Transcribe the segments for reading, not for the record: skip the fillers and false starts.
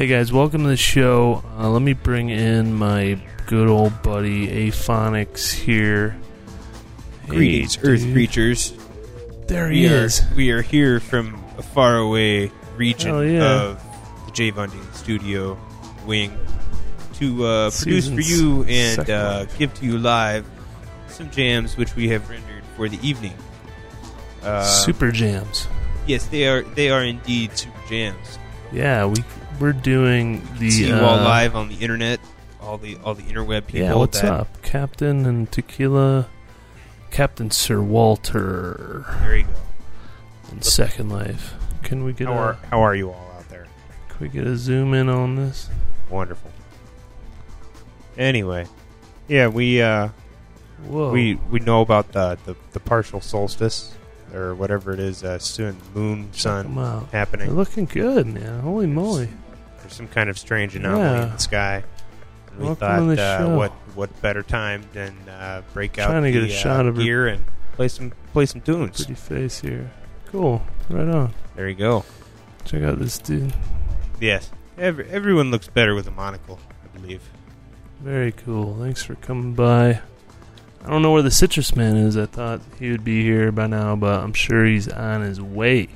Hey guys, welcome to the show. Let me bring in my good old buddy Aphonix here. Greetings, hey, Earth creatures. There he is. We are here from a faraway region of the JVonD Studio Wing to produce for you and give to you live some jams which we have rendered for the evening. Super jams. Yes, they are indeed super jams. Yeah, we're doing the see you all live on the internet, all the interweb people. Yeah, what's up, Captain and Tequila, Captain Sir Walter. There you go. And Second Life. Can we get how are you all out there? Can we get a zoom in on this? Wonderful. Anyway, yeah, we know about the partial solstice. Or whatever it is, soon moon, sun happening. They're looking good, man. Holy moly! There's some kind of strange anomaly in the sky. And we thought, what better time than break out a shot of gear and play some tunes. Pretty face here. Cool. Right on. There you go. Check out this dude. Yes, everyone looks better with a monocle, I believe. Very cool. Thanks for coming by. I don't know where the Citrus Man is. I thought he would be here by now, but I'm sure he's on his way.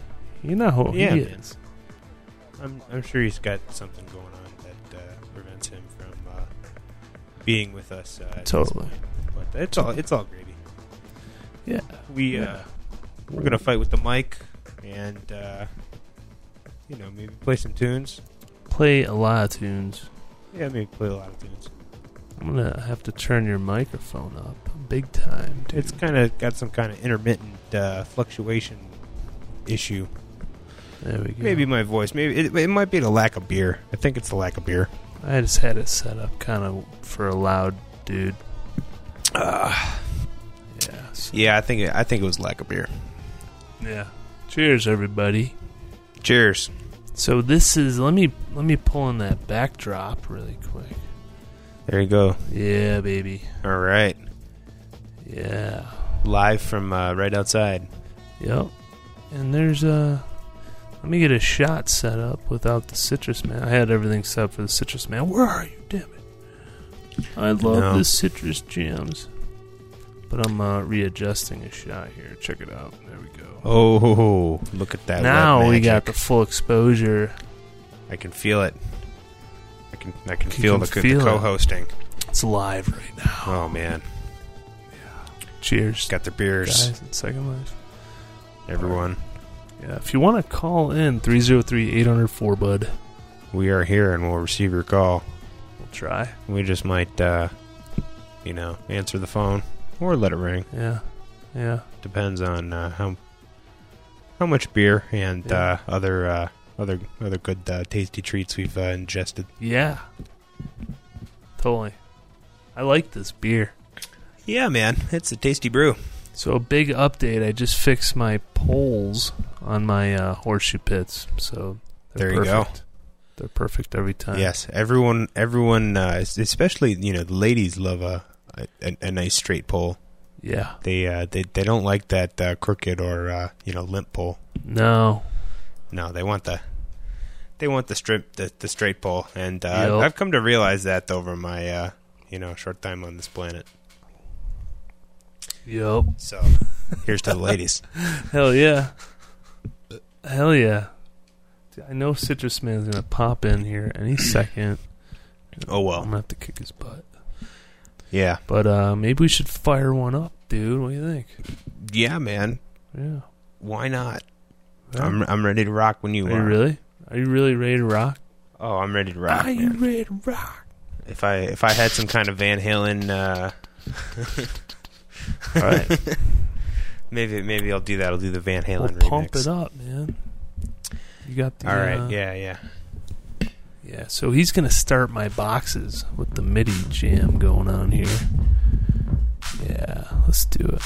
You know who he is. I'm sure he's got something going on that prevents him from being with us. Totally. But it's all gravy. Yeah. We're gonna fight with the mic and maybe play some tunes. Play a lot of tunes. Yeah, maybe play a lot of tunes. I'm going to have to turn your microphone up big time, dude. It's kind of got some kind of intermittent fluctuation issue. There we go. Maybe my voice. Maybe it might be the lack of beer. I think it's the lack of beer. I just had it set up kind of for a loud dude. Yeah. So. Yeah, I think it was lack of beer. Yeah. Cheers, everybody. Cheers. So this is... Let me pull in that backdrop really quick. There you go. Yeah, baby. All right. Yeah. Live from right outside. Yep. And there's let me get a shot set up without the Citrus Man. I had everything set up for the Citrus Man. Where are you? Damn it. I love the citrus gems. But I'm readjusting a shot here. Check it out. There we go. Oh, look at that. Now we got the full exposure. I can feel it. I can feel the co-hosting. It's live right now. Oh, man. Yeah. Cheers. Got their beers. Guys in Second Life. Everyone. Yeah. If you want to call in, 303-804-BUD. We are here and we'll receive your call. We'll try. We just might, answer the phone or let it ring. Yeah. Yeah. Depends on how much beer and other... Other good tasty treats we've ingested. Yeah, totally. I like this beer. Yeah, man, it's a tasty brew. So a big update. I just fixed my poles on my horseshoe pits, so they're perfect. There you go. They're perfect every time. Yes, everyone, especially the ladies love a nice straight pole. Yeah, they don't like that crooked or limp pole. No. No, they want the the straight pole, and I've come to realize that over my short time on this planet. Yep. So here's to the ladies. Hell yeah. Hell yeah. I know Citrus Man's gonna pop in here any second. Oh well, I'm gonna have to kick his butt. Yeah, but maybe we should fire one up, dude. What do you think? Yeah, man. Yeah. Why not? I'm ready to rock when you are. Are you really ready to rock? Oh, I'm ready to rock. Are you ready to rock? If I had some kind of Van Halen, all right. maybe I'll do that. I'll do the Van Halen remix. Pump it up, man. You got the all right. Yeah. So he's gonna start my boxes with the MIDI jam going on here. Yeah, let's do it.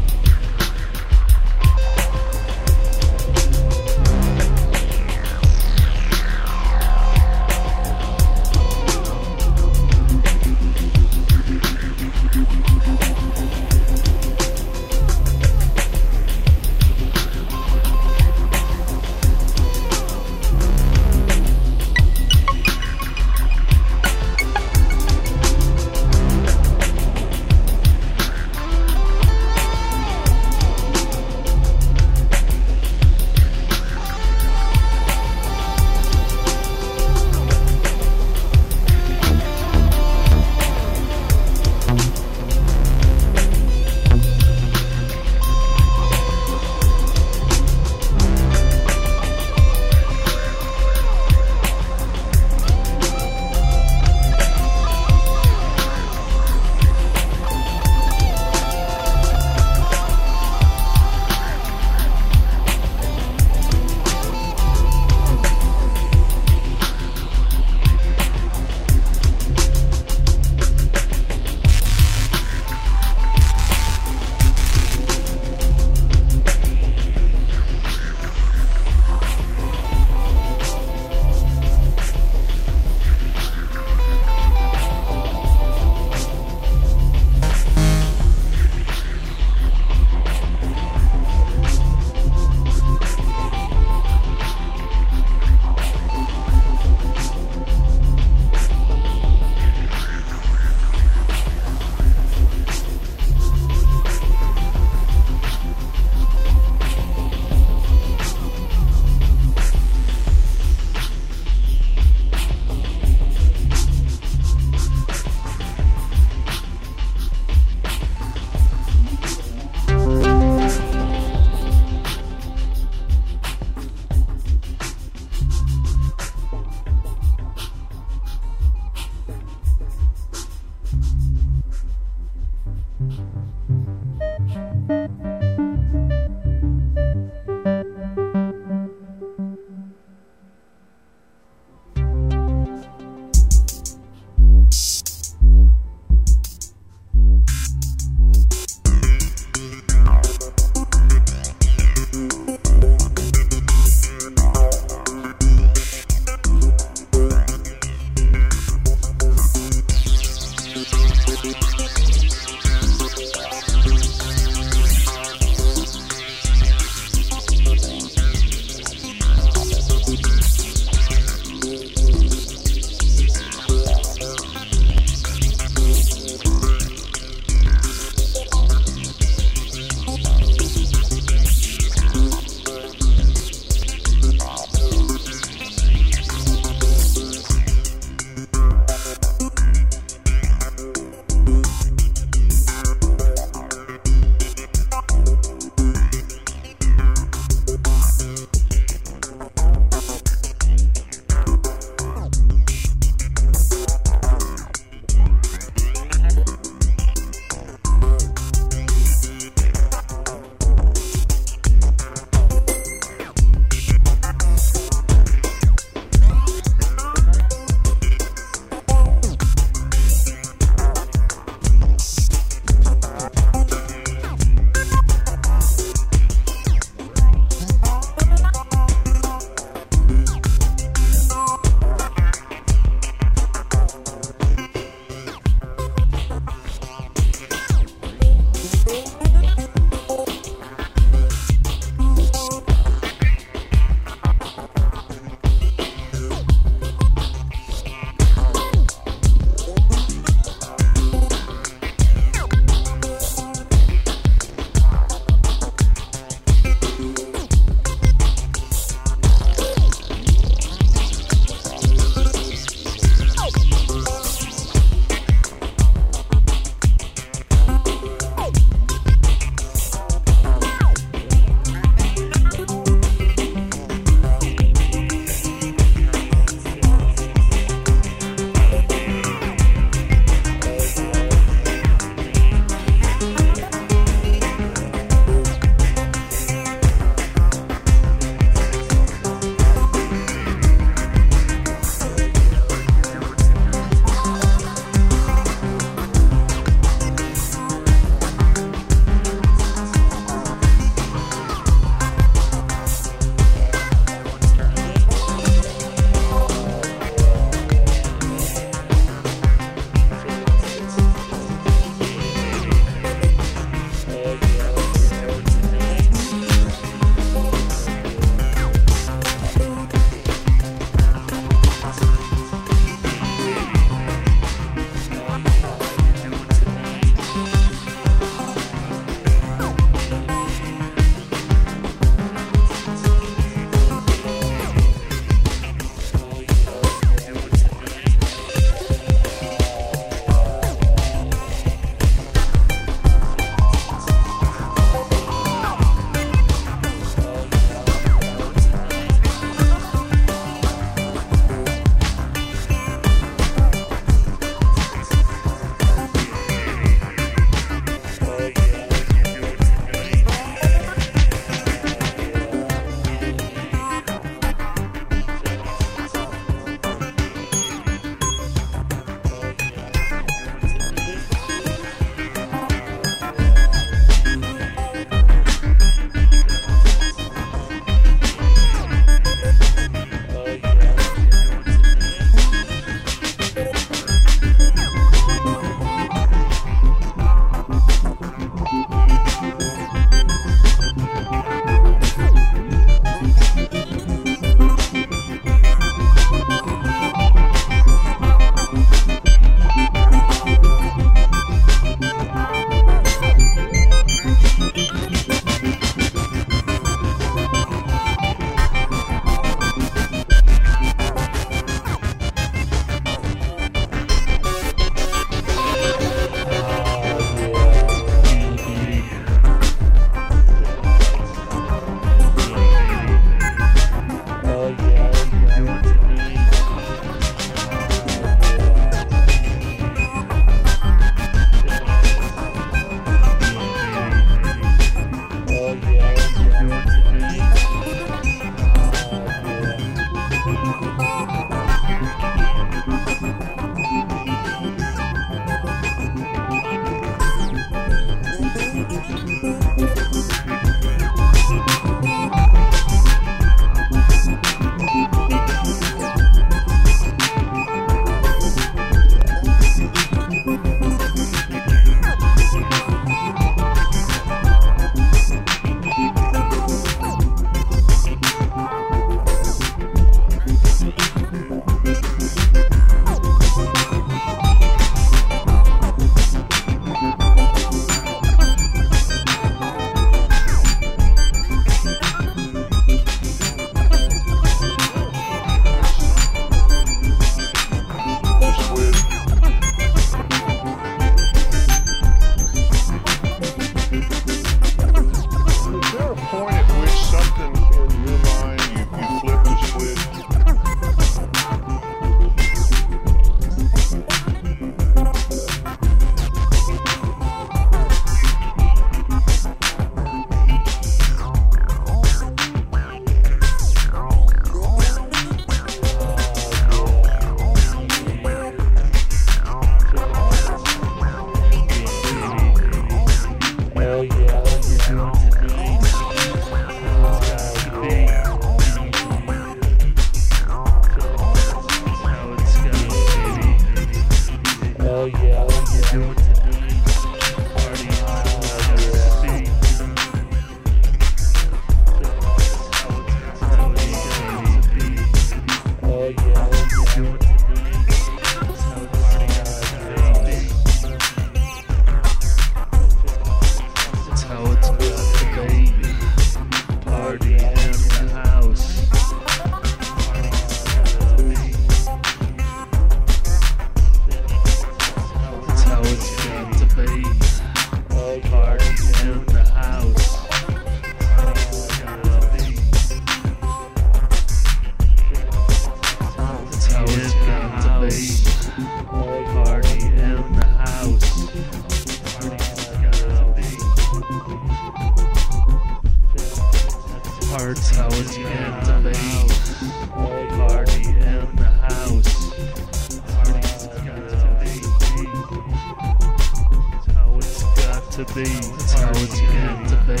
things, how it's meant to be.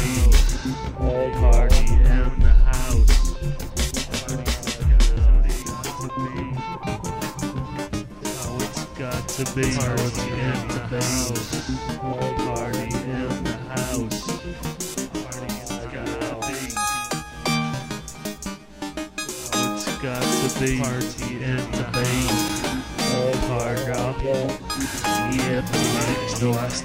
All party in the house. How it's got to be, how it's meant to be. All party in the house. How it's got to be, party in the house. All hard up, yeah, but the last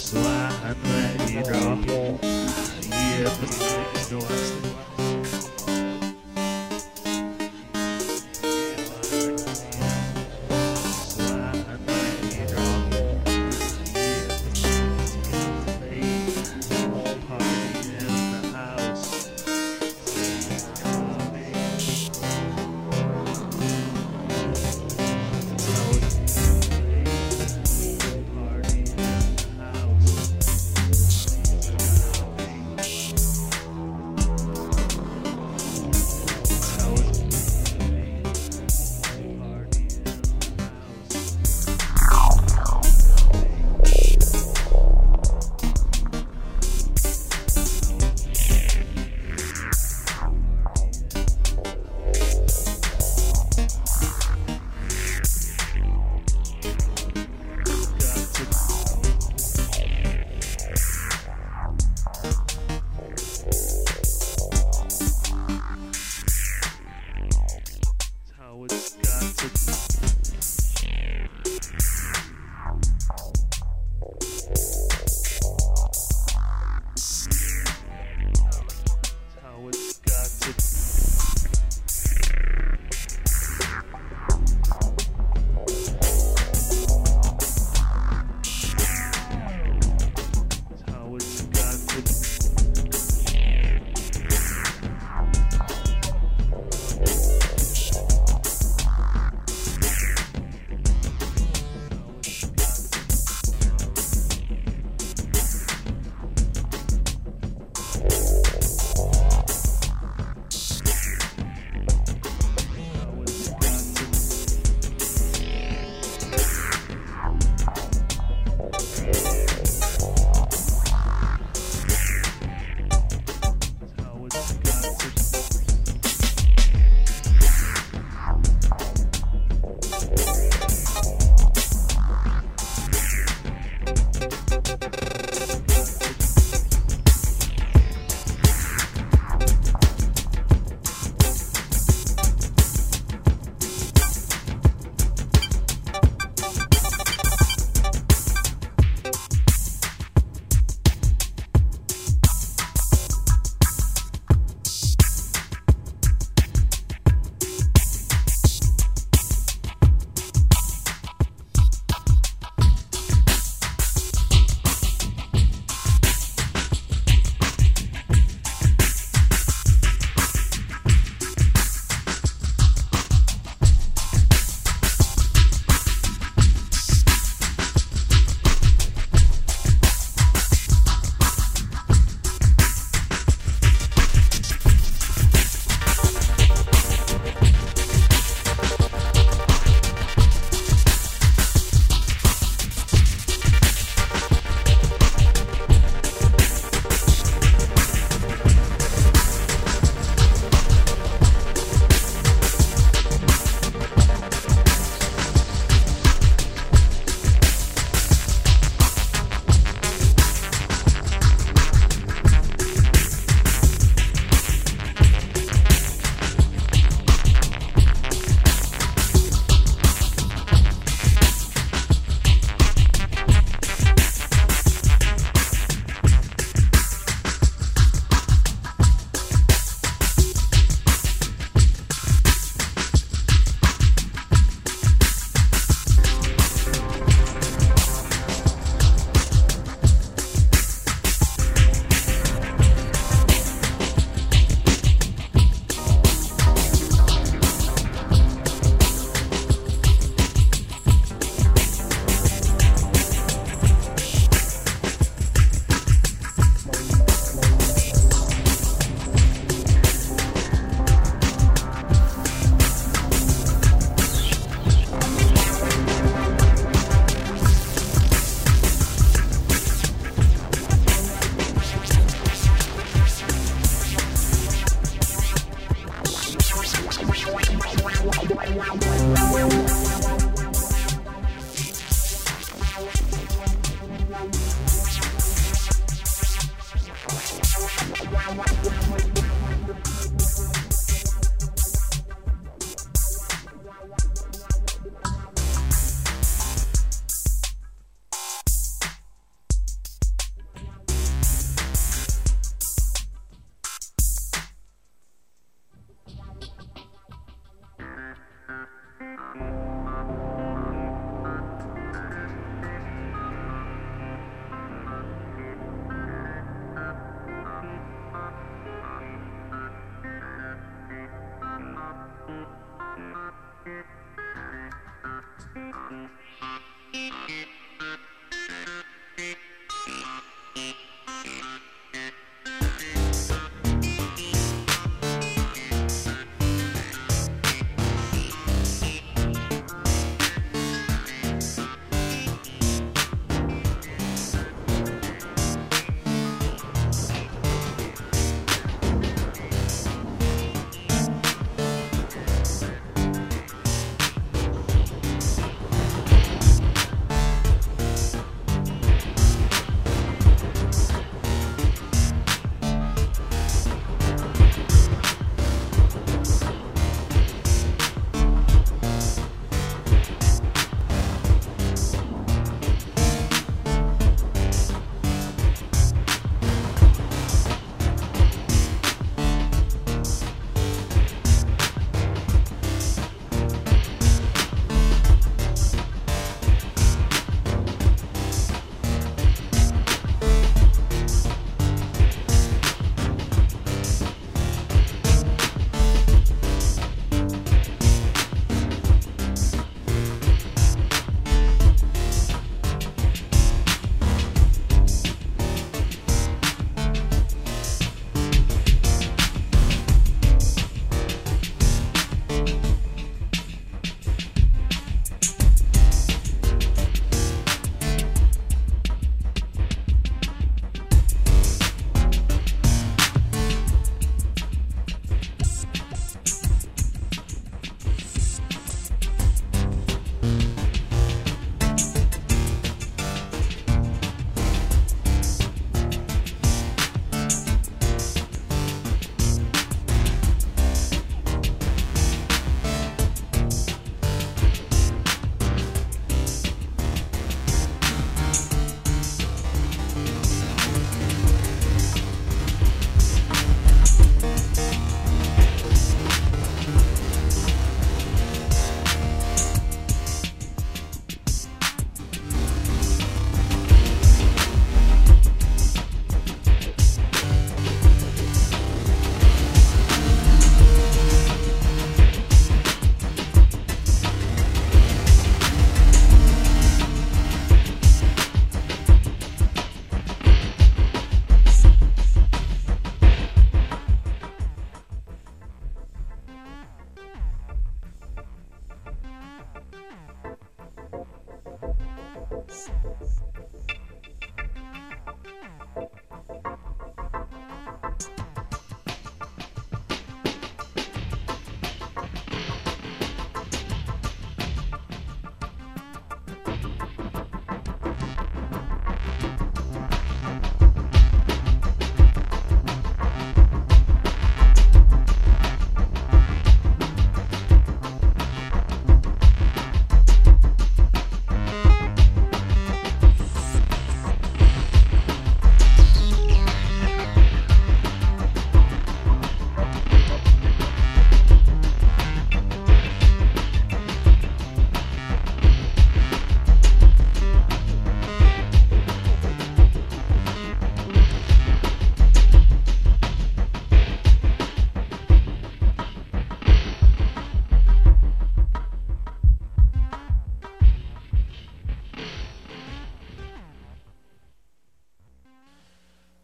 slide let you drop, yeah, but the last slide let you drop, yeah, all party in the house.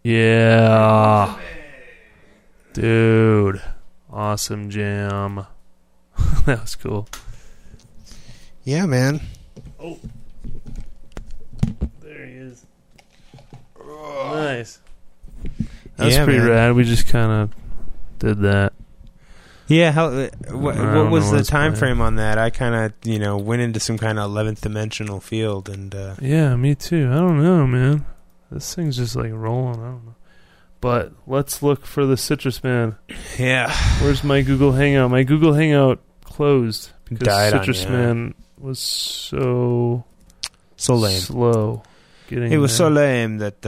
Yeah. Dude. Awesome jam. That was cool. Yeah, man. Oh. There he is. Oh. Nice. That was pretty rad. We just kind of did that. Yeah, how? What was the time frame on that? I kind of, went into some kind of 11th dimensional field. And yeah, me too. I don't know, man. This thing's just like rolling. I don't know. But let's look for the Citrus Man. Yeah. Where's my Google Hangout? My Google Hangout closed because Citrus Man was so lame. Slow. It was so lame that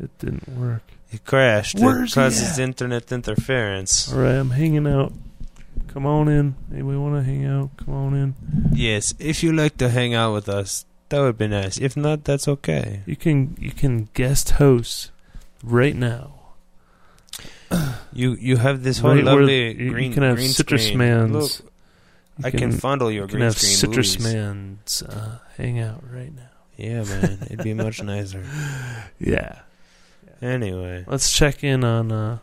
it didn't work. It crashed. It causes internet interference. All right, I'm hanging out. Come on in. Hey, we want to hang out. Come on in. Yes, if you like to hang out with us, that would be nice. If not, that's okay. You can guest host right now. You have this whole lovely green screen. You can have Citrus Man's. I can fondle your green screen. You can have Citrus Man's hang out right now. Yeah, man. It'd be much nicer. Yeah. Anyway. Let's check in on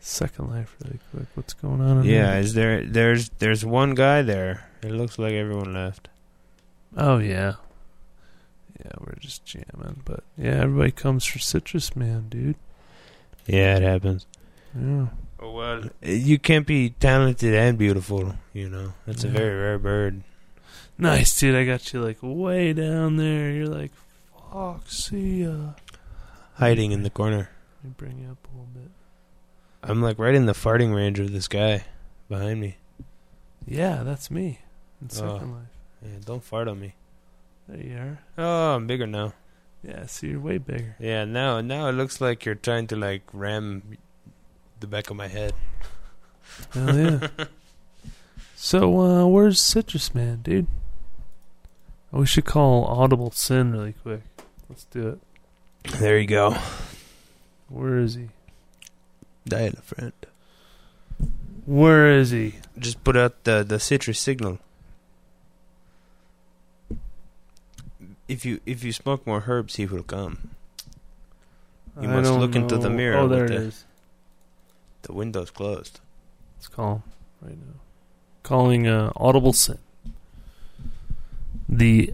Second Life really quick. What's going on in there? Yeah, there's one guy there. It looks like everyone left. Oh, yeah. Yeah, we're just jamming. But, yeah, everybody comes for Citrus Man, dude. Yeah, it happens. Yeah. Oh, well, you can't be talented and beautiful, you know. That's a very rare bird. Nice, dude. I got you, like, way down there. You're like, fuck, see ya. Hiding in the corner. Let me bring you up a little bit. I'm, like, right in the farting range of this guy behind me. Yeah, that's me in Second Life. Yeah, don't fart on me. There you are. Oh, I'm bigger now. Yeah, so you're way bigger. Yeah, now it looks like you're trying to, like, ram the back of my head. Hell yeah. So, where's Citrus Man, dude? Oh, we should call Audible Sin really quick. Let's do it. There you go. Where is he? Dial a friend. Where is he? Just put out the citrus signal. If you smoke more herbs, he will come. You must look into the mirror. Oh, there it is. The window's closed. Let's call him right now. Calling Audible Sin. The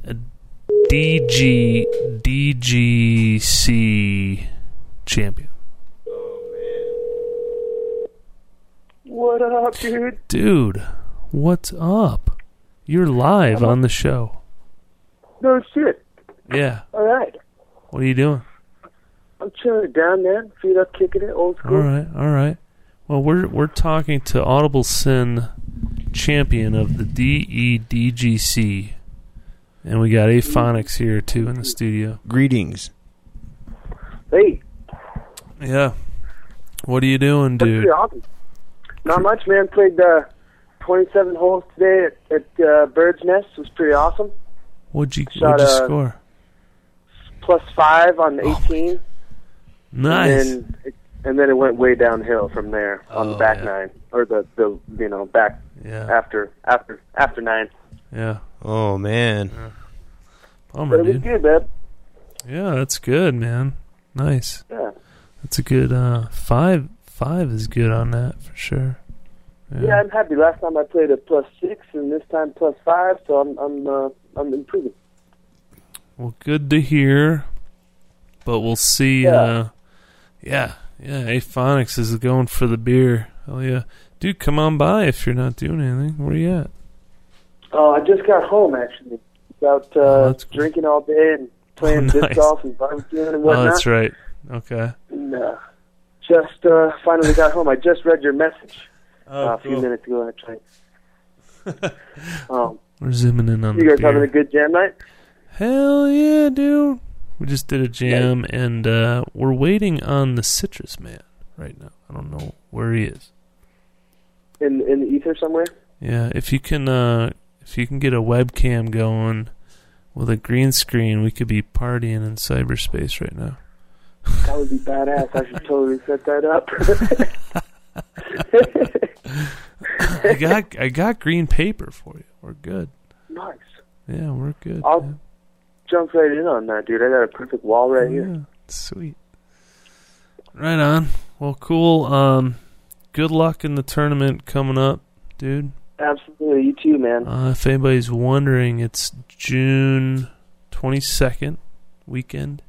DEDGC champion. Oh, man. What up, dude? Dude, what's up? You're live on the show. No shit. Yeah. All right. What are you doing? I'm chilling down there, feet up, kicking it, old school. All right. Well, we're talking to Audible Sin, champion of the DEDGC, and we got Aphonix here too in the studio. Greetings. Hey. Yeah. What are you doing, dude? That's awesome. Not much, man. Played 27 holes today at Bird's Nest. It was pretty awesome. What'd you score? +5 on the 18. Nice. And then it went way downhill from there on the back nine or the back after nine. Yeah. Oh man. Yeah. Bummer, dude. Good, man. Yeah, that's good, man. Nice. Yeah. That's a good 5 is good on that for sure. Yeah, I'm happy. Last time I played at +6 and this time +5, so I'm improving. Well, good to hear. But we'll see. Yeah, Aphonix is going for the beer. Hell yeah. Dude, come on by if you're not doing anything. Where are you at? Oh, I just got home, actually. About drinking all day and playing disc golf and barbecuing and whatnot. Oh, that's right. Okay. And, just finally got home. I just read your message a few minutes ago, actually. We're zooming in on the beer. You guys having a good jam night? Hell yeah, dude. We just did a jam, and we're waiting on the Citrus Man right now. I don't know where he is. In the ether somewhere? Yeah, if you can get a webcam going with a green screen, we could be partying in cyberspace right now. That would be badass. I should totally set that up. I got green paper for you. We're good. Nice. Yeah, we're good. I'll jump right in on that, dude. I got a perfect wall right here. Sweet. Right on. Well, cool. Good luck in the tournament coming up, dude. Absolutely. You too, man. If anybody's wondering, it's June 22nd weekend.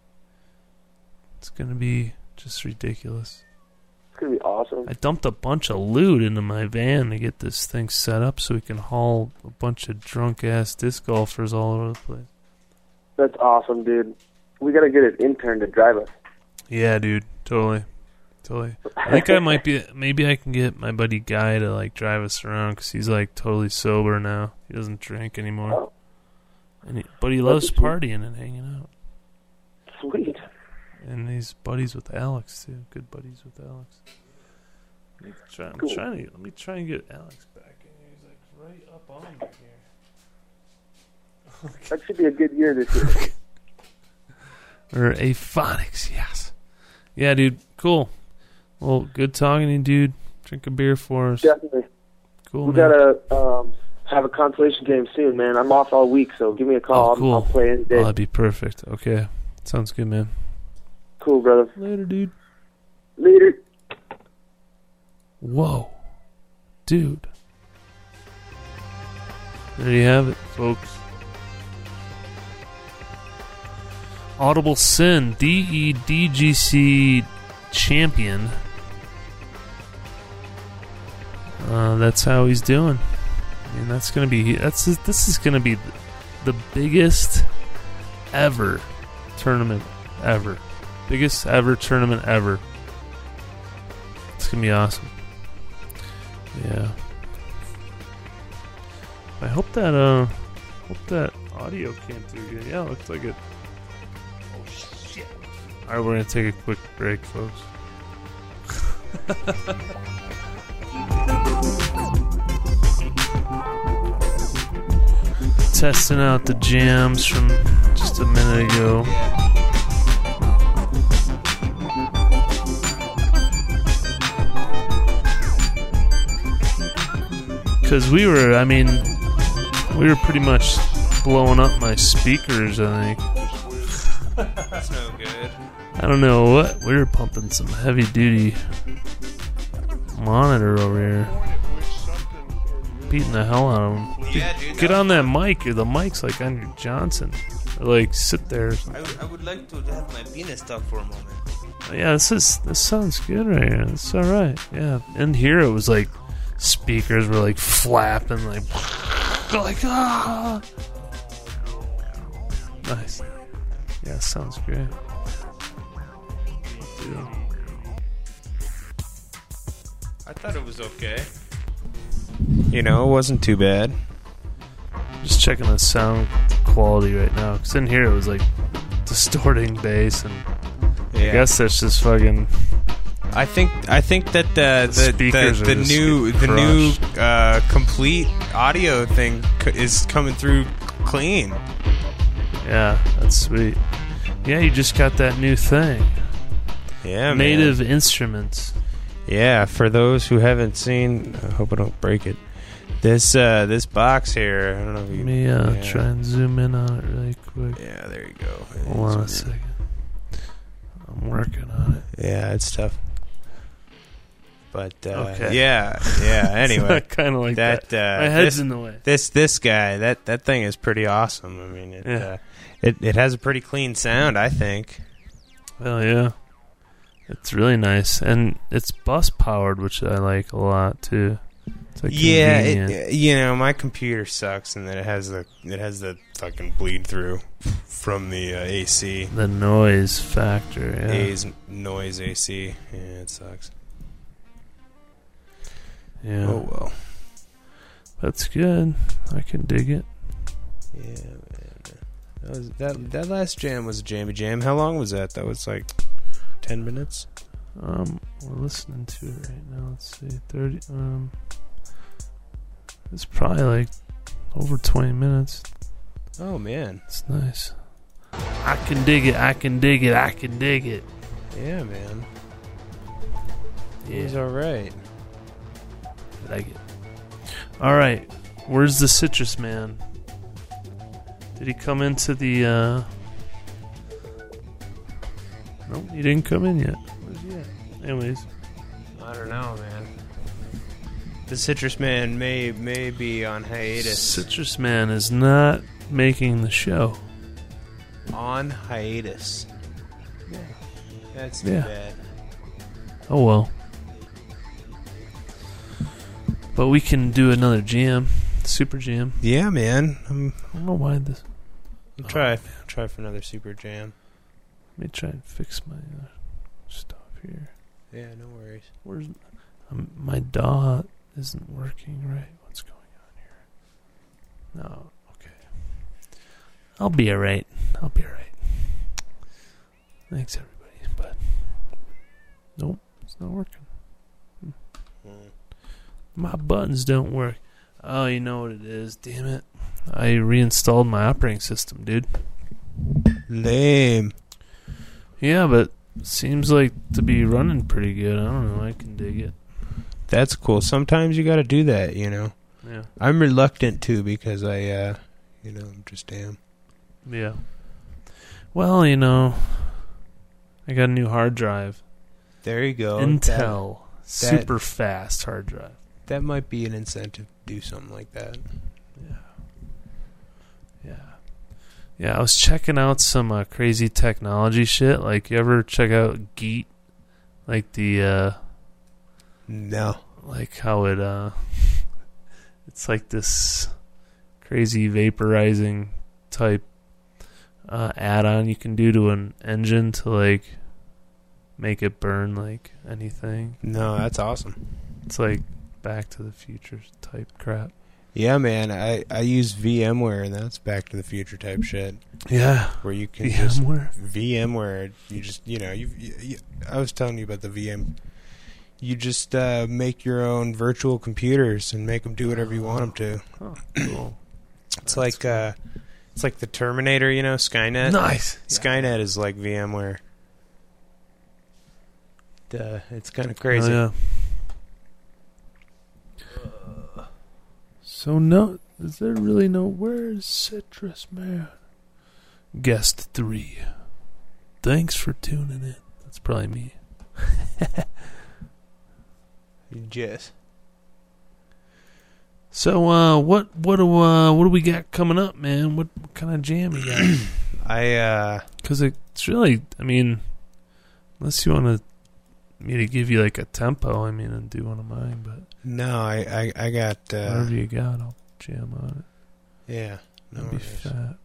It's going to be just ridiculous. It's going to be awesome. I dumped a bunch of loot into my van to get this thing set up so we can haul a bunch of drunk-ass disc golfers all over the place. That's awesome, dude. We got to get an intern to drive us. Yeah, dude. Totally. Totally. I think I might be. Maybe I can get my buddy Guy to like drive us around because he's like totally sober now. He doesn't drink anymore. Oh. And but he loves partying and hanging out. Sweet. And he's buddies with Alex too. Good buddies with Alex. Let me try and get Alex back in here. He's like right up on me here. Okay. That should be a good year this year. Or Aphonix, yes. Yeah, dude. Cool. Well, good talking to you, dude. Drink a beer for us. Definitely. Cool, we man. Gotta have a consolation game soon, man. I'm off all week, so give me a call. Oh, cool. I'll play any day. Oh, that'd be perfect. Okay. Sounds good, man. Cool, brother. Later, dude. Later. Whoa. Dude. There you have it, folks. Audible Sin, DEDGC champion. That's how he's doing. I mean, that's gonna be this is gonna be the biggest ever tournament ever, biggest ever tournament ever. It's gonna be awesome. Yeah. I hope that audio came through good. Yeah, it looks like it. All right, we're going to take a quick break, folks. Testing out the jams from just a minute ago. Because we were pretty much blowing up my speakers, I think. That's no good. I don't know what. We were pumping some heavy duty monitor over here. Beating the hell out of him. Well, yeah, dude, get on that mic. The mic's like Andrew Johnson. Or like sit there. I would like to have my penis talk for a moment. Yeah, this sounds good right here. It's alright. Yeah. And here it was like speakers were like flapping like ah. Nice. Yeah, sounds great. I thought it was okay. You know, it wasn't too bad. Just checking the sound quality right now, because in here it was like distorting bass, and yeah. I guess that's just fucking. I think that the new complete audio thing is coming through clean. Yeah, that's sweet. Yeah, you just got that new thing. Yeah, Native man. Instruments. Yeah, for those who haven't seen, I hope I don't break it. This box here, I don't know if you try and zoom in on it really quick. Yeah, there you go. Hold on a second. I'm working on it. Yeah, it's tough. But okay. yeah, anyway. Kind of like that. My head's in the way. This guy, that thing is pretty awesome. I mean, it has a pretty clean sound, I think. Well, yeah. It's really nice, and it's bus powered, which I like a lot too. It's like convenient. My computer sucks, and that it has the fucking bleed through from the AC. The noise factor, yeah. A's noise AC, yeah, it sucks. Yeah. Oh well, that's good. I can dig it. Yeah, man. That last jam was a jammy jam. How long was that? That was like. 10 minutes. We're listening to it right now. Let's see, 30. It's probably like over 20 minutes. Oh man, it's nice. I can dig it. Yeah, man. Yeah. He's all right. I like it. All right, where's the Citrus Man? Did he come into the? Nope, he didn't come in yet. Where's he at? Anyways. I don't know, man. The Citrus Man may be on hiatus. Citrus Man is not making the show. On hiatus. Yeah. That's too bad. Oh, well. But we can do another jam. Super jam. Yeah, man. I don't know why this... I'll try for another super jam. Let me try and fix my stuff here. Yeah, no worries. Where's my DAW isn't working right. What's going on here? No, okay. I'll be all right. I'll be all right. Thanks, everybody. But nope, it's not working. My buttons don't work. Oh, you know what it is. Damn it. I reinstalled my operating system, dude. Lame. Yeah, but seems like to be running pretty good. I don't know. I can dig it. That's cool. Sometimes you got to do that, you know. Yeah. I'm reluctant to because I just am. Yeah. Well, you know, I got a new hard drive. There you go. Intel. Super fast hard drive. That might be an incentive to do something like that. Yeah. Yeah, I was checking out some crazy technology shit. Like, you ever check out Geet? Like the... No. Like how it... it's like this crazy vaporizing type add-on you can do to an engine to, like, make it burn, like, anything. No, that's awesome. It's like Back to the Future type crap. Yeah, man, I use VMware, and that's Back to the Future type shit. Yeah, where you can VMware. You just, you know, you I was telling you about the VM. You just make your own virtual computers and make them do whatever you want them to. Oh, cool. It's like the Terminator, you know, Skynet. Nice. Skynet is like VMware. It's kind of crazy. Oh, yeah. So no, is there really no? Where's Citrus Man? Guest 3. Thanks for tuning in. That's probably me. Yes. So what do we got coming up, man? What kind of jam you got? Because it's really, I mean, unless you want me to give you like a tempo, I mean, and do one of mine, but. No, I got... whatever you got, I'll jam on it. Yeah, no worries. Be fat.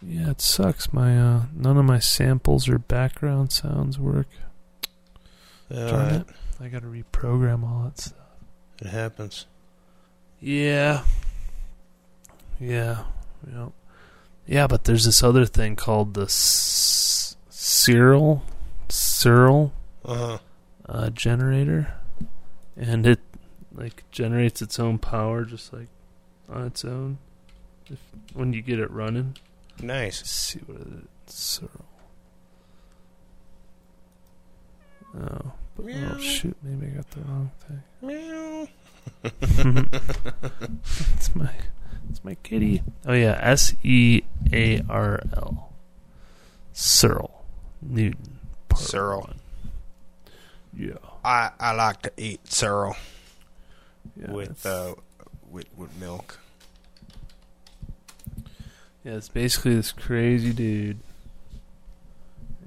Yeah, it sucks. My none of my samples or background sounds work. Darn it. I got to reprogram all that stuff. It happens. Yeah. Yeah, but there's this other thing called the Searl generator. And it, like, generates its own power just, like, on its own when you get it running. Nice. Let's see what it is. Searl. Oh. But, meow. Oh, shoot. Maybe I got the wrong thing. Meow. It's my kitty. Oh, yeah. Searl. Searl. Newton. Searl. Yeah. I like to eat Searl with milk. Yeah, it's basically this crazy dude.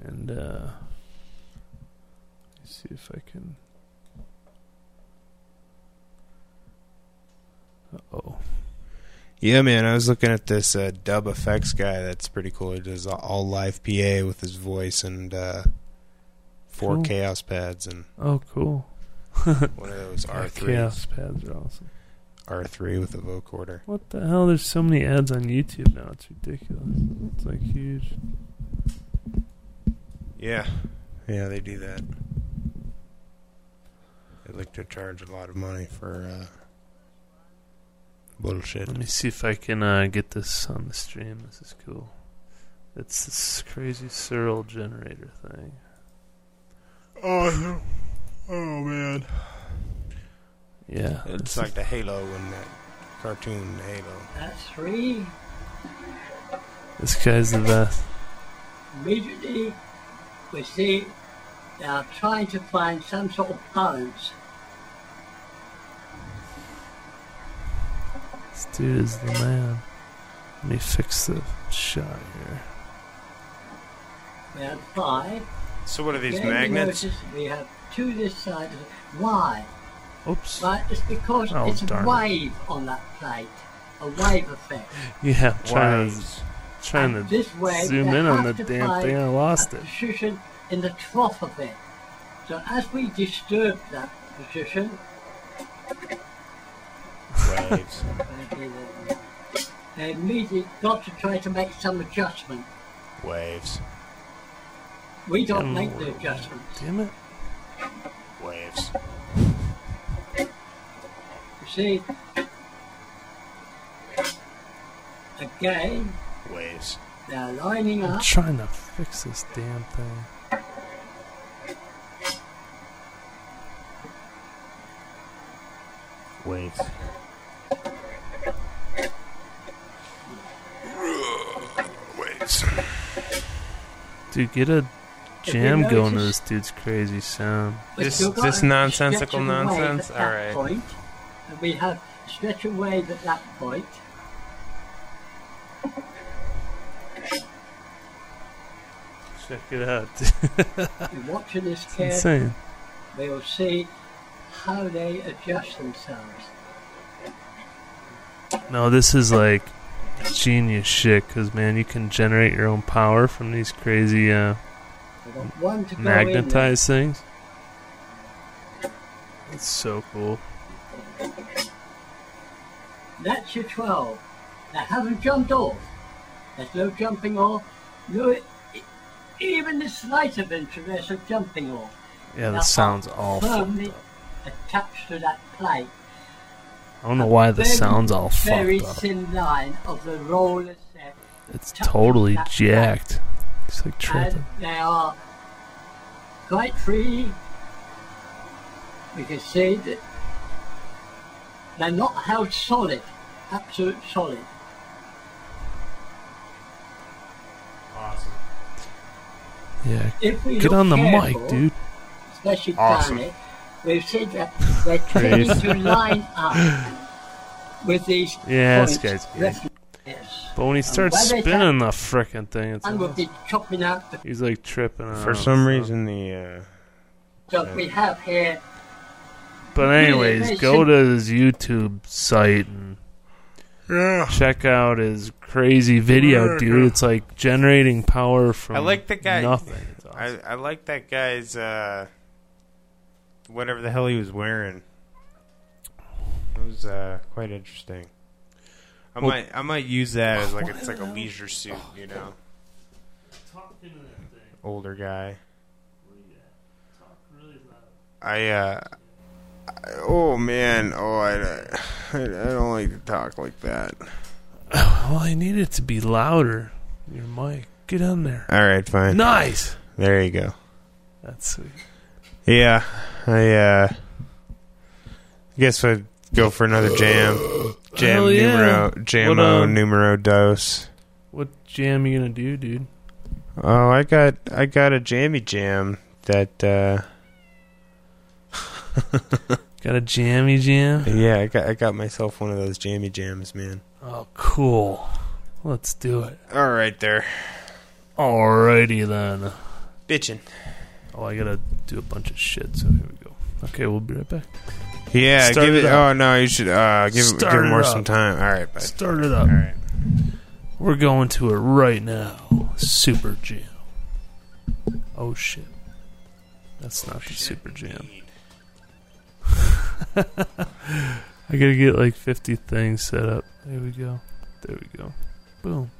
And let's see if I can. Uh-oh. Yeah, man, I was looking at this dub effects guy. That's pretty cool. He does all live PA with his voice and 4 chaos pads and one of those R3 chaos pads are awesome. R3 with a vocoder. What the hell? There's so many ads on YouTube now. It's ridiculous. It's like huge. Yeah, they do that. They like to charge a lot of money for bullshit. Let me see if I can get this on the stream. This is cool. It's this crazy Searl generator thing. Oh man. Yeah. It's like the Halo in that cartoon Halo. That's me. This guy's the best. Immediately we see they are trying to find some sort of balance. This dude is the man. Let me fix the shot here. We have 5. So what are these magnets? We have 2 this side. Why? Oops. But it's because it's a wave on that plate. A wave effect. Yeah, I'm trying to zoom in on the damn thing. I lost it. In the trough of it. So as we disturb that position, waves. They immediately got to try to make some adjustment. Waves. We don't make the adjustments. Damn it. Waves. You see? Again. Waves. They're lining up. I'm trying to fix this damn thing. Waves. Waves. Dude, get a jam going to this dude's crazy sound. This nonsensical nonsense? Alright. And we have stretch of wave at that point. Check it out. If you watch this carefully, we will see how they adjust themselves. No, this is like genius shit, because man, you can generate your own power from these crazy magnetized things. That's so cool. That's your 12. They haven't jumped off. There's no jumping off. No, even the slight of interest of jumping off. Yeah, that sounds awful. Firmly attached to that plate. I don't know why the sound's all fucked up. Very thin line of the roller set. It's totally jacked. It's like tripping. They are quite free. We can see that they're not held solid, absolute solid. Awesome. Yeah. Get on the mic, dude. Especially Danny. We've said that they're trying to line up with these. Yeah, this guy's good. Yes. But when he starts spinning the frickin' thing, it's he's like tripping out. For some reason, the. So we have here. But anyways, go to his YouTube site and check out his crazy video, dude. It's like generating power from nothing. It's awesome. I like that guy's. Whatever the hell he was wearing, it was quite interesting. I might use that as like it's like a leisure suit, you know. Talk into that thing. Older guy. Talk really loud. I don't like to talk like that. Well, I need it to be louder. Your mic, get on there. All right, fine. Nice. There you go. That's sweet. Yeah, I guess I'd go for another jam. Numero dos. What jam are you gonna do, dude? Oh, I got a jammy jam that got a jammy jam? Yeah, I got myself one of those jammy jams, man. Oh, cool. Let's do it. All right there. Alrighty then. Bitchin'. Oh, I gotta do a bunch of shit, so here we go. Okay, we'll be right back. Yeah, give it. Oh no, you should give it more some time. All right, bye. Start it up. All right, we're going to it right now. Super Jam. Oh shit, that's not the Super Jam. I gotta get like 50 things set up. There we go. There we go. Boom.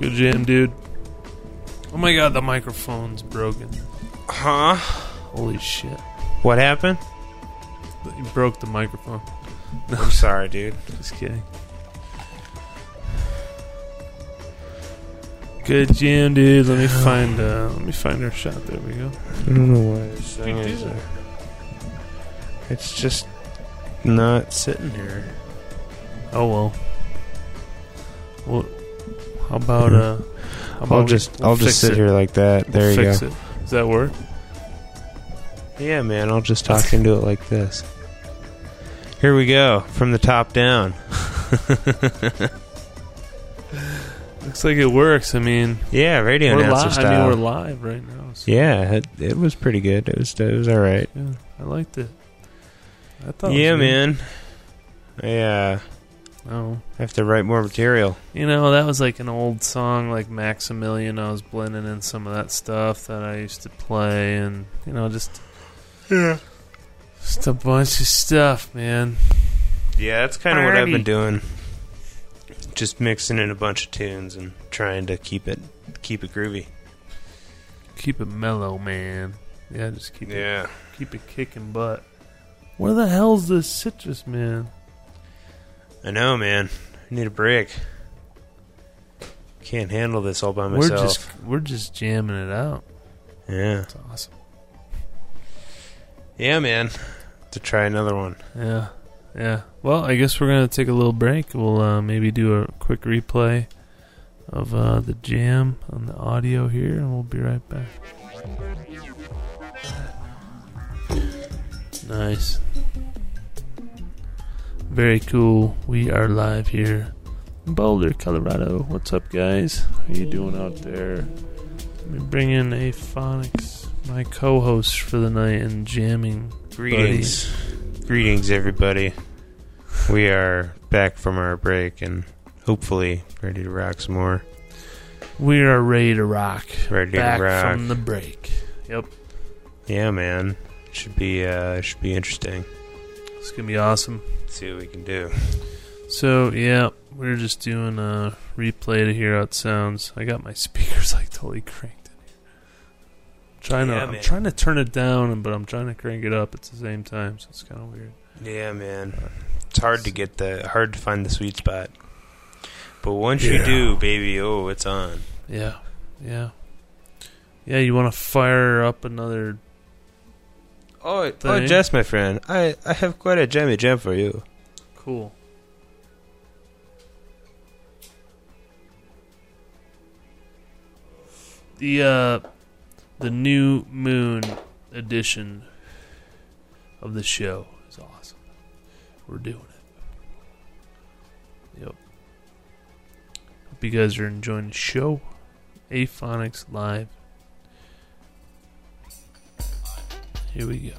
Good jam, dude. Oh my god, the microphone's broken. Huh? Holy shit. What happened? You broke the microphone. No, I'm sorry, dude. Just kidding. Good jam, dude. Let me find our shot. There we go. I don't know why it's just not sitting here. Oh well. Well, how about I'll just sit here like that. There you go. Does that work? Yeah, man. I'll just talk into it like this. Here we go, from the top down. Looks like it works. I mean, yeah, radio announcer style. I mean, we're live right now. So. Yeah, it was pretty good. It was all right. Yeah, I liked it. I thought. Yeah, it was man. Yeah. Oh, I have to write more material. You know, that was like an old song, like Maximilian. I was blending in some of that stuff that I used to play, and you know, just a bunch of stuff, man. Yeah, that's kind of what I've been doing. Just mixing in a bunch of tunes and trying to keep it groovy, keep it mellow, man. Yeah, just keep it kicking butt. Where the hell's this Citrus Man? I know, man. I need a break. Can't handle this all by myself. We're just jamming it out. Yeah. It's awesome. Yeah, man. To try another one. Yeah. Yeah. Well, I guess we're going to take a little break. We'll maybe do a quick replay of the jam on the audio here, and we'll be right back. Nice. Very cool. We are live here in Boulder, Colorado. What's up, guys? How you doing out there? Let me bring in Aphonix, my co-host for the night and jamming. Greetings. Buddy. Greetings, everybody. We are back from our break and hopefully ready to rock some more. We are ready to rock. Back from the break. Yep. Yeah, man. Should be interesting. It's going to be awesome. See what we can do. So, yeah, we're just doing a replay to hear how it sounds. I got my speakers like totally cranked in here. I'm trying to turn it down, but I'm trying to crank it up at the same time, so it's kind of weird. Yeah, man. It's hard to find the sweet spot. But once you do, baby, oh, it's on. Yeah. Yeah. Yeah, you want to fire up another... Oh, Jess, my friend, I have quite a jammy jam for you. Cool. The New Moon edition of the show is awesome. We're doing it. Yep. Hope you guys are enjoying the show. Aphonix Live. Here we go.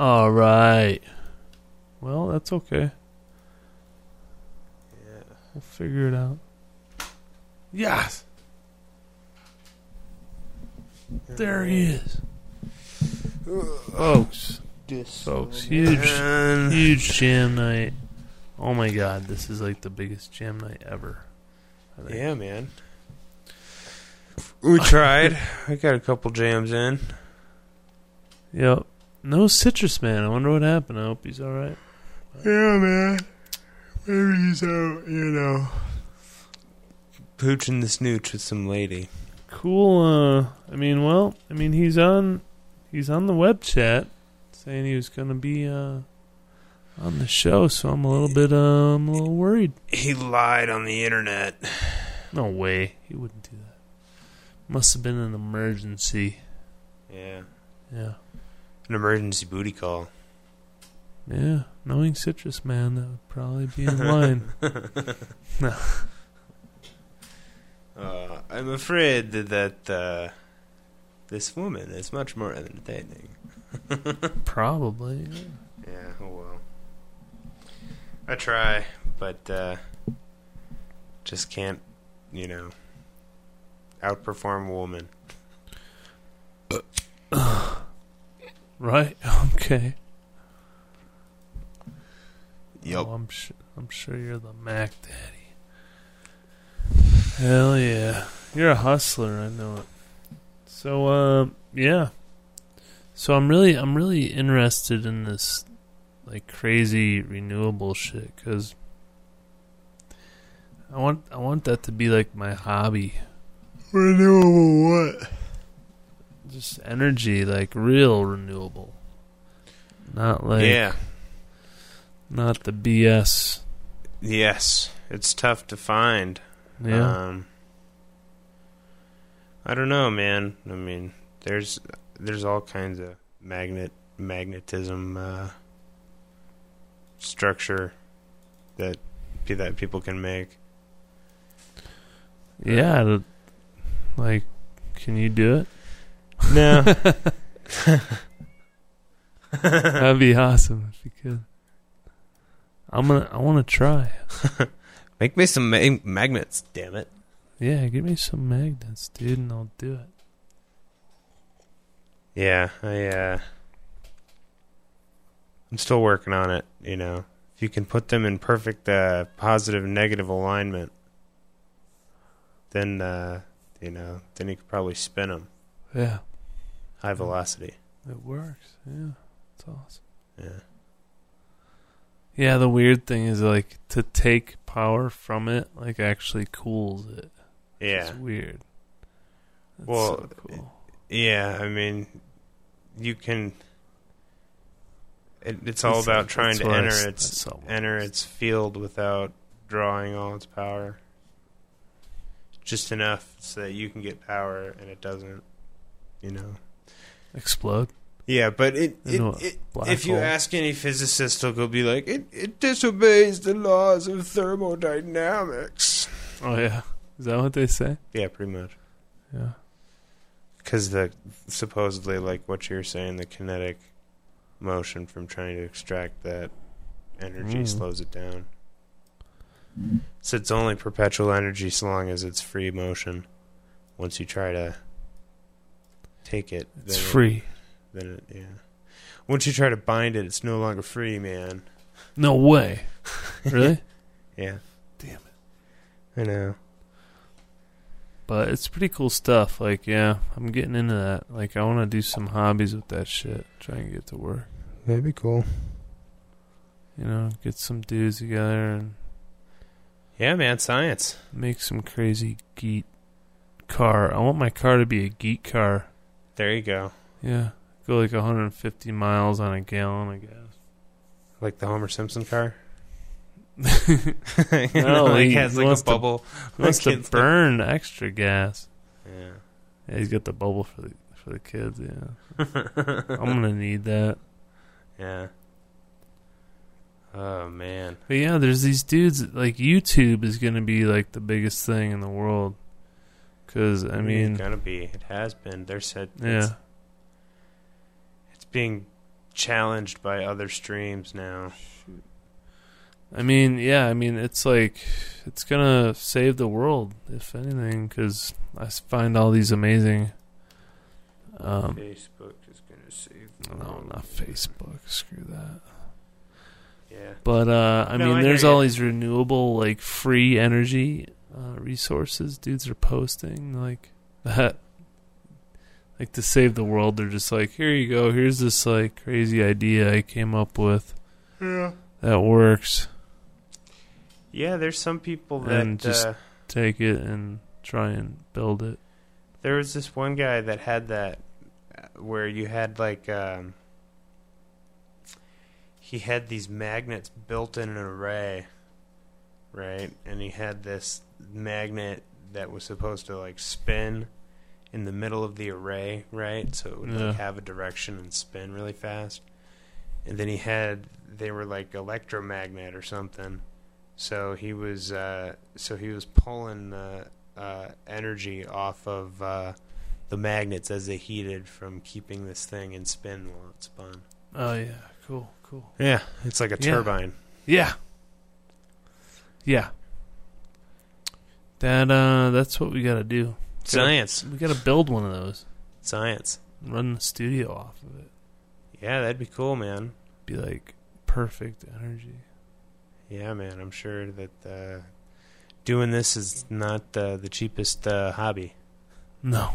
All right. Well, that's okay. Yeah. We'll figure it out. Yes. There he is. Folks. Folks, huge jam night. Oh my god, this is like the biggest jam night ever. Yeah, man. We tried. I got a couple jams in. Yep. No Citrus Man. I wonder what happened. I hope he's alright. Yeah, man. Maybe he's out, you know, pooching the snooch with some lady. Cool. I mean, he's on the web chat saying he was gonna be on the show, so I'm a little bit a little worried. He lied on the internet. No way, he wouldn't do that. Must have been an emergency. Yeah. An emergency booty call. Yeah, knowing Citrus Man, that would probably be in line. No. I'm afraid that this woman is much more entertaining. Probably. Yeah, oh well. I try, but just can't, you know, outperform a woman. Right, okay. Yep. Oh, I'm sure you're the Mac Daddy. Hell yeah. You're a hustler, I know it. So, yeah. So I'm really interested in this, like, crazy renewable shit, because I want that to be, like, my hobby. Renewable what? Just energy, like real renewable. Not like... Yeah. Not the BS. Yes. It's tough to find. Yeah. I don't know, man. I mean, there's all kinds of magnetism structure that people can make. Yeah. Like, can you do it? No. That'd be awesome if you could. I want to try. Make me some magnets, damn it. Yeah, give me some magnets, dude, and I'll do it. Yeah, I'm still working on it, you know. If you can put them in perfect positive negative alignment, then you know, then you could probably spin them. Yeah. High velocity. It works, yeah. It's awesome. Yeah. Yeah, the weird thing is, like, to take power from it, like, actually cools it. Yeah. It's weird. That's so cool. Yeah, I mean, you can... It's all about trying to enter its field without drawing all its power. Just enough so that you can get power and it doesn't, you know, explode. Yeah, but if you ask any physicist, he'll be like, it disobeys the laws of thermodynamics. Oh, yeah. Is that what they say? Yeah, pretty much. Yeah. Because supposedly, like what you're saying, the kinetic motion from trying to extract that energy slows it down. So it's only perpetual energy so long as it's free motion. Once you try to take it, it's free. Then once you try to bind it, it's no longer free, man. No way. Really? Yeah. Damn it. I know. But it's pretty cool stuff. Like, yeah, I'm getting into that. Like, I want to do some hobbies with that shit. Try and get to work. That'd be cool. You know, get some dudes together and... Yeah, man, science. Make some crazy geek car. I want my car to be a geek car. There you go. Yeah, go like 150 miles on a gallon, I guess. Like the Homer Simpson car? No, he has like a bubble. He wants to burn extra gas. Yeah, he's got the bubble for the kids, yeah. I'm going to need that. Yeah. Oh, man. But yeah, there's these dudes, like YouTube is going to be like the biggest thing in the world. Because, I mean... It's going to be. It has been. They're said... Yeah. Being challenged by other streams now. Shoot. I mean, yeah, I mean, it's like, it's going to save the world, if anything, because I find all these amazing... Facebook is going to save the world. No, not Facebook. Screw that. Yeah. But, there's all these renewable, like, free energy resources dudes are posting, like, that. Like, to save the world, they're just like, here you go, here's this, like, crazy idea I came up with. Yeah. That works. Yeah, there's some people that... And just take it and try and build it. There was this one guy that had that, where you had, like, he had these magnets built in an array, right? And he had this magnet that was supposed to, like, spin in the middle of the array, right? So it would, like, have a direction and spin really fast. And then he had... They were like electromagnet or something, so he was pulling the energy off of the magnets as they heated from keeping this thing in spin while it spun. Oh yeah, cool. Yeah, it's like a turbine. Yeah. That that's what we gotta do. Science. We gotta build one of those. Science. Run the studio off of it. Yeah, that'd be cool, man. Be like. Perfect energy. Yeah, man. I'm sure that doing this is not the cheapest hobby. No,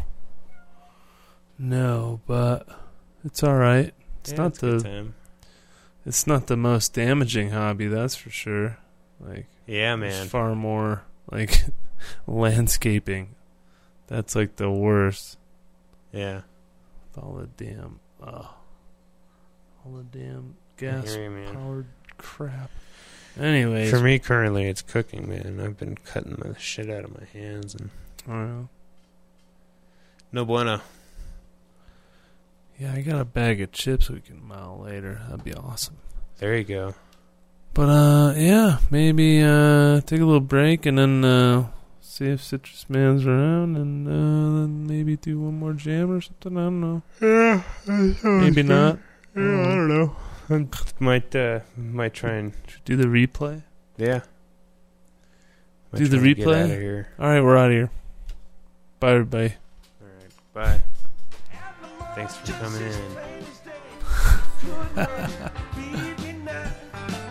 but it's all right. It's not the most damaging hobby, that's for sure. Like, yeah, man. There's far more like landscaping. That's like the worst. Yeah. With all the damn gas-powered crap. Anyways. For me, currently, it's cooking, man. I've been cutting the shit out of my hands. And no bueno. Yeah, I got a bag of chips we can mile later. That'd be awesome. There you go. But, maybe take a little break and then see if Citrus Man's around and then maybe do one more jam or something. I don't know. Yeah. Maybe not. Yeah, I don't know. I might try and do the replay. Yeah. Do the replay. Get out of here. All right, we're out of here. Bye, everybody. All right, bye. Thanks for coming in.